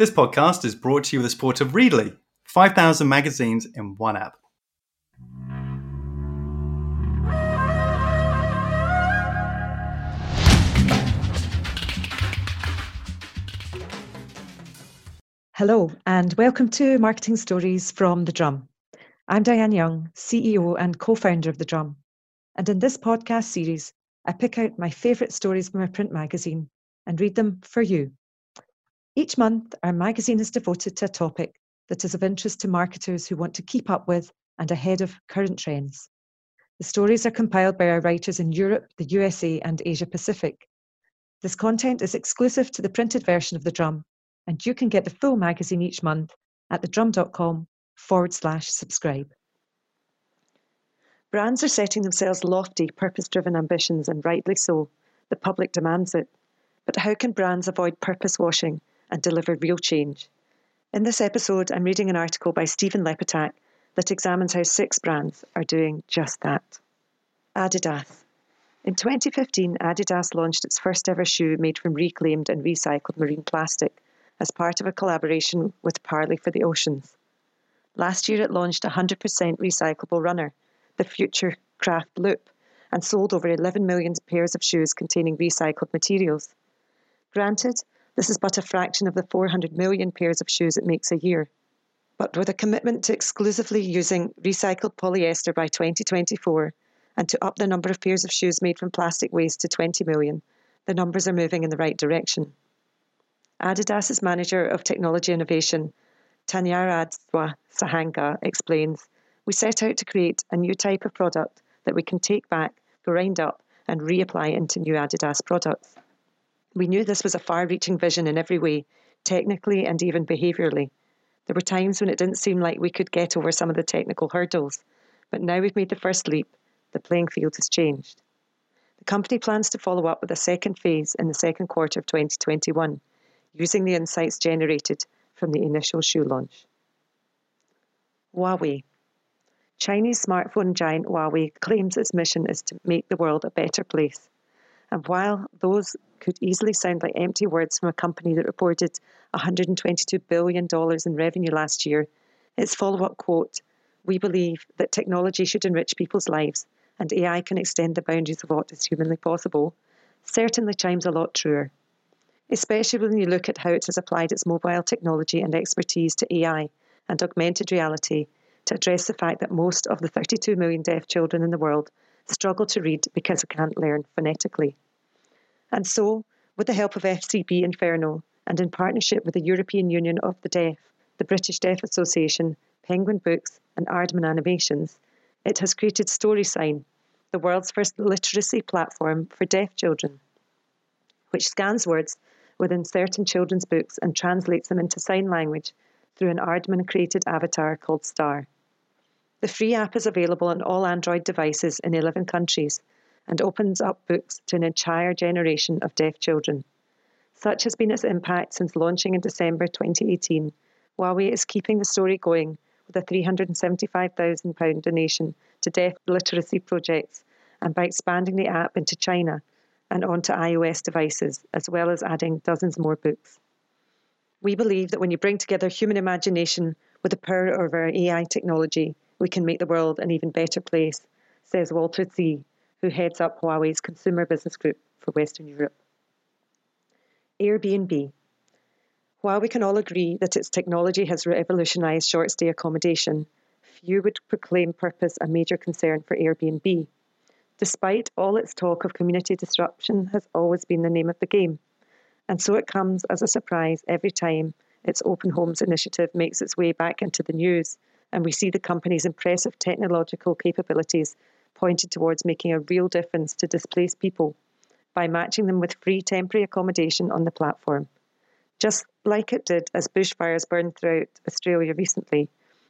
This podcast is brought to you with the support of Readly, 5,000 magazines in one app. Hello, and welcome to Marketing Stories from The Drum. I'm Diane Young, CEO and co-founder of The Drum. And in this podcast series, I pick out my favourite stories from our print magazine and read them for you. Each month, our magazine is devoted to a topic that is of interest to marketers who want to keep up with and ahead of current trends. The stories are compiled by our writers in Europe, the USA, and Asia Pacific. This content is exclusive to the printed version of The Drum, and you can get the full magazine each month at thedrum.com/subscribe. Brands are setting themselves lofty, purpose-driven ambitions, and rightly so. The public demands it. But how can brands avoid purpose-washing and deliver real change? In this episode, I'm reading an article by Stephen Lepetak that examines how 6 brands are doing just that. Adidas. In 2015, Adidas launched its first-ever shoe made from reclaimed and recycled marine plastic, as part of a collaboration with Parley for the Oceans. Last year it launched a 100% recyclable runner, the Future Craft Loop, and sold over 11 million pairs of shoes containing recycled materials. Granted, this is but a fraction of the 400 million pairs of shoes it makes a year. But with a commitment to exclusively using recycled polyester by 2024 and to up the number of pairs of shoes made from plastic waste to 20 million, the numbers are moving in the right direction. Adidas's Manager of Technology Innovation, Tanyaradzwa Sahanga, explains, "We set out to create a new type of product that we can take back, grind up, and reapply into new Adidas products. We knew this was a far-reaching vision in every way, technically and even behaviourally. There were times when it didn't seem like we could get over some of the technical hurdles, but now we've made the first leap, the playing field has changed." The company plans to follow up with a second phase in the second quarter of 2021, using the insights generated from the initial shoe launch. Huawei. Chinese smartphone giant Huawei claims its mission is to make the world a better place. And while those could easily sound like empty words from a company that reported $122 billion in revenue last year, its follow-up quote, "We believe that technology should enrich people's lives and AI can extend the boundaries of what is humanly possible," certainly chimes a lot truer, especially when you look at how it has applied its mobile technology and expertise to AI and augmented reality to address the fact that most of the 32 million deaf children in the world struggle to read because they can't learn phonetically. And so, with the help of FCB Inferno, and in partnership with the European Union of the Deaf, the British Deaf Association, Penguin Books and Aardman Animations, it has created StorySign, the world's first literacy platform for deaf children, which scans words within certain children's books and translates them into sign language through an Aardman-created avatar called Star. The free app is available on all Android devices in 11 countries and opens up books to an entire generation of deaf children. Such has been its impact since launching in December 2018. Huawei is keeping the story going with a £375,000 donation to deaf literacy projects and by expanding the app into China and onto iOS devices, as well as adding dozens more books. "We believe that when you bring together human imagination with the power of our AI technology, we can make the world an even better place," says Walter Z., who heads up Huawei's Consumer Business Group for Western Europe. Airbnb. While we can all agree that its technology has revolutionised short-stay accommodation, few would proclaim purpose a major concern for Airbnb. Despite all its talk of community disruption, has always been the name of the game. And so it comes as a surprise every time its Open Homes initiative makes its way back into the news, and we see the company's impressive technological capabilities pointed towards making a real difference to displaced people by matching them with free temporary accommodation on the platform. Just like it did as bushfires burned throughout Australia recently,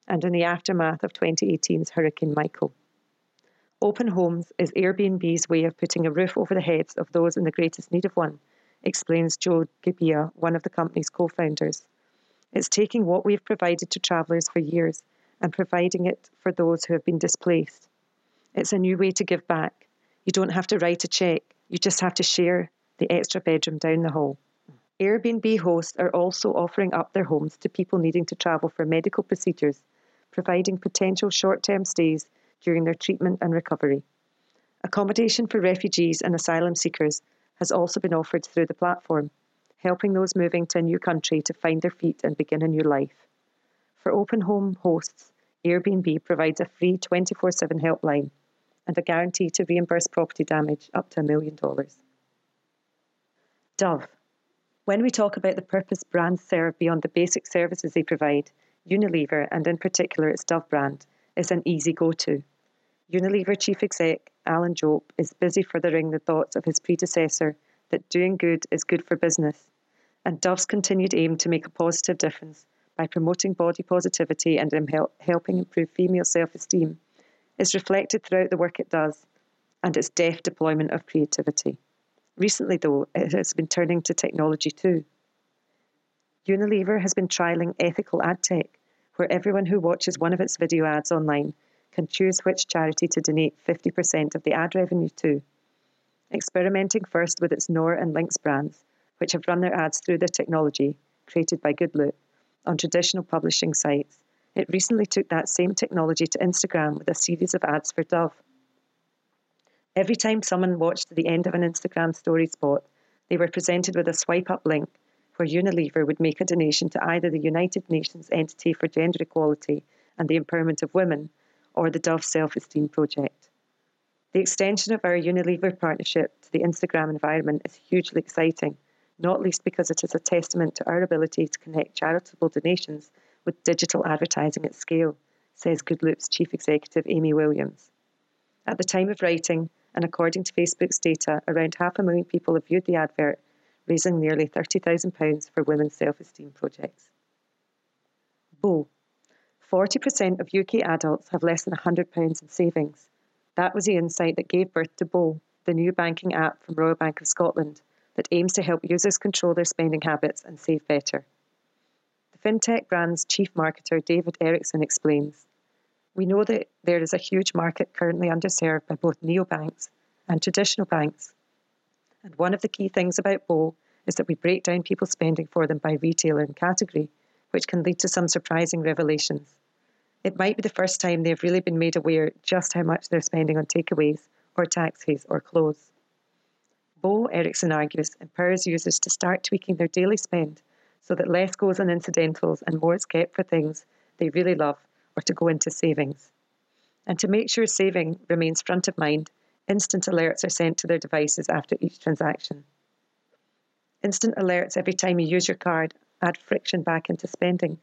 and in the aftermath of 2018's Hurricane Michael. Open Homes is Airbnb's way of putting a roof over the heads of those in the greatest need of one, explains Joe Gabia, one of the company's co-founders. "It's taking what we've provided to travellers for years and providing it for those who have been displaced. It's a new way to give back. You don't have to write a cheque, you just have to share the extra bedroom down the hall." Airbnb hosts are also offering up their homes to people needing to travel for medical procedures, providing potential short-term stays during their treatment and recovery. Accommodation for refugees and asylum seekers has also been offered through the platform, helping those moving to a new country to find their feet and begin a new life. For open home hosts, Airbnb provides a free 24/7 helpline and a guarantee to reimburse property damage up to $1 million. Dove. When we talk about the purpose brands serve beyond the basic services they provide, Unilever, and in particular its Dove brand, is an easy go-to. Unilever Chief Exec Alan Jope is busy furthering the thoughts of his predecessor that doing good is good for business, and Dove's continued aim to make a positive difference by promoting body positivity and helping improve female self-esteem is reflected throughout the work it does and its deaf deployment of creativity. Recently, though, it has been turning to technology too. Unilever has been trialling ethical ad tech, where everyone who watches one of its video ads online can choose which charity to donate 50% of the ad revenue to. Experimenting first with its Knorr and Lynx brands, which have run their ads through their technology, created by Goodloop, on traditional publishing sites, it recently took that same technology to Instagram with a series of ads for Dove. Every time someone watched the end of an Instagram story spot, they were presented with a swipe-up link where Unilever would make a donation to either the United Nations Entity for Gender Equality and the Empowerment of Women or the Dove Self-Esteem Project. The extension of our Unilever partnership to the Instagram environment is hugely exciting, not least because it is a testament to our ability to connect charitable donations with digital advertising at scale, says Goodloop's Chief Executive Amy Williams. At the time of writing, and according to Facebook's data, around 500,000 people have viewed the advert, raising nearly £30,000 for women's self-esteem projects. Bo. 40% of UK adults have less than £100 in savings. That was the insight that gave birth to Bo, the new banking app from Royal Bank of Scotland that aims to help users control their spending habits and save better. The fintech brand's chief marketer, David Ericsson, explains, "We know that there is a huge market currently underserved by both neobanks and traditional banks. And one of the key things about Bo is that we break down people's spending for them by retailer and category, which can lead to some surprising revelations. It might be the first time they have really been made aware just how much they're spending on takeaways or taxis or clothes." Bo, Ericsson argues, empowers users to start tweaking their daily spend so that less goes on incidentals and more is kept for things they really love, or to go into savings. And to make sure saving remains front of mind, instant alerts are sent to their devices after each transaction. Instant alerts every time you use your card add friction back into spending.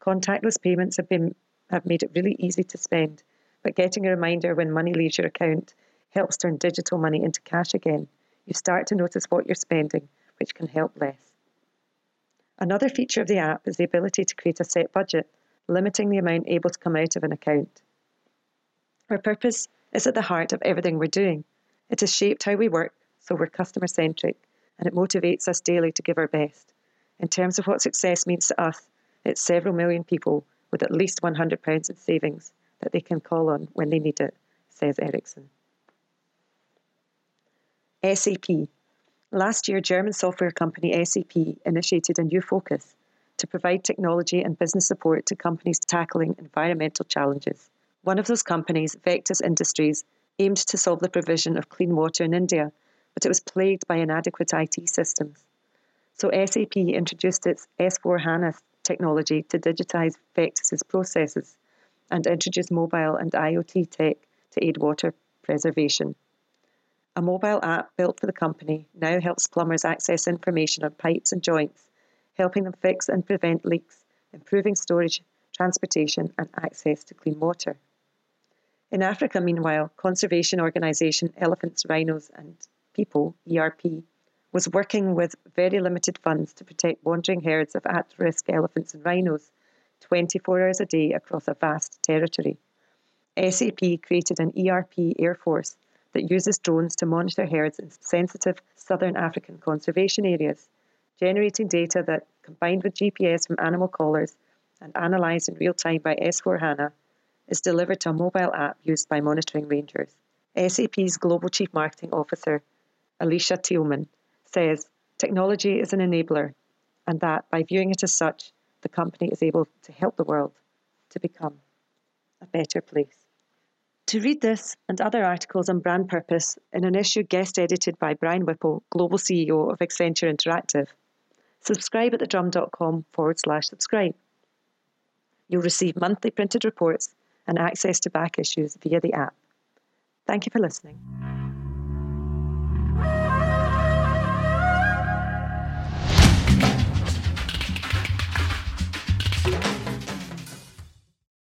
Contactless payments have made it really easy to spend, but getting a reminder when money leaves your account helps turn digital money into cash again. You start to notice what you're spending, which can help less. Another feature of the app is the ability to create a set budget, limiting the amount able to come out of an account. Our purpose is at the heart of everything we're doing. It has shaped how we work, so we're customer-centric, and it motivates us daily to give our best. In terms of what success means to us, it's several million people with at least £100 in savings that they can call on when they need it, says Ericsson. SAP. Last year, German software company SAP initiated a new focus to provide technology and business support to companies tackling environmental challenges. One of those companies, Vectus Industries, aimed to solve the provision of clean water in India, but it was plagued by inadequate IT systems. So SAP introduced its S/4HANA technology to digitize Vectus's processes and introduce mobile and IoT tech to aid water preservation. A mobile app built for the company now helps plumbers access information on pipes and joints, helping them fix and prevent leaks, improving storage, transportation, and access to clean water. In Africa, meanwhile, conservation organisation Elephants, Rhinos and People, ERP, was working with very limited funds to protect wandering herds of at-risk elephants and rhinos 24 hours a day across a vast territory. SAP created an ERP air force that uses drones to monitor herds in sensitive southern African conservation areas, generating data that, combined with GPS from animal collars and analysed in real time by S/4HANA, is delivered to a mobile app used by monitoring rangers. SAP's Global Chief Marketing Officer, Alicia Thielman, says, Technology is an enabler, and that by viewing it as such, the company is able to help the world to become a better place. To read this and other articles on brand purpose in an issue guest edited by Brian Whipple, Global CEO of Accenture Interactive, subscribe at thedrum.com/subscribe. You'll receive monthly printed reports and access to back issues via the app. Thank you for listening.